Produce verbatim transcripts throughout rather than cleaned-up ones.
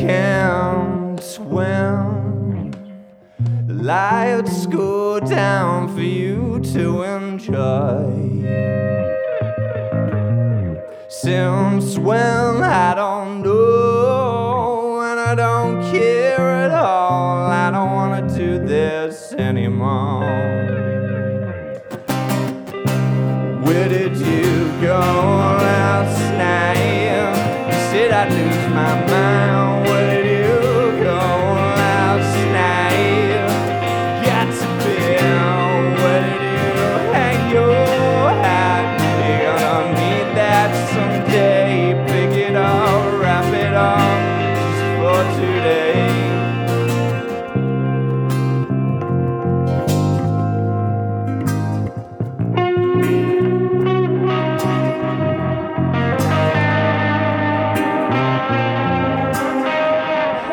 can't swim. The lights go down for you to enjoy. Since when I don't know, and I don't care at all. I don't wanna do this anymore. Where did you go last night? You said I'd lose my mind. Where did you go last night? Got to be. Where did you hang your hat? You're gonna need that someday. Pick it up, wrap it up, just for today.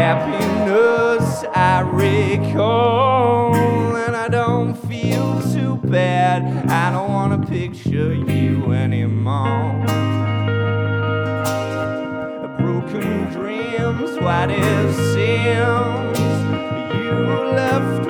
Happiness I recall, and I don't feel too bad. I don't wanna picture you anymore. Broken dreams, what it seems. You left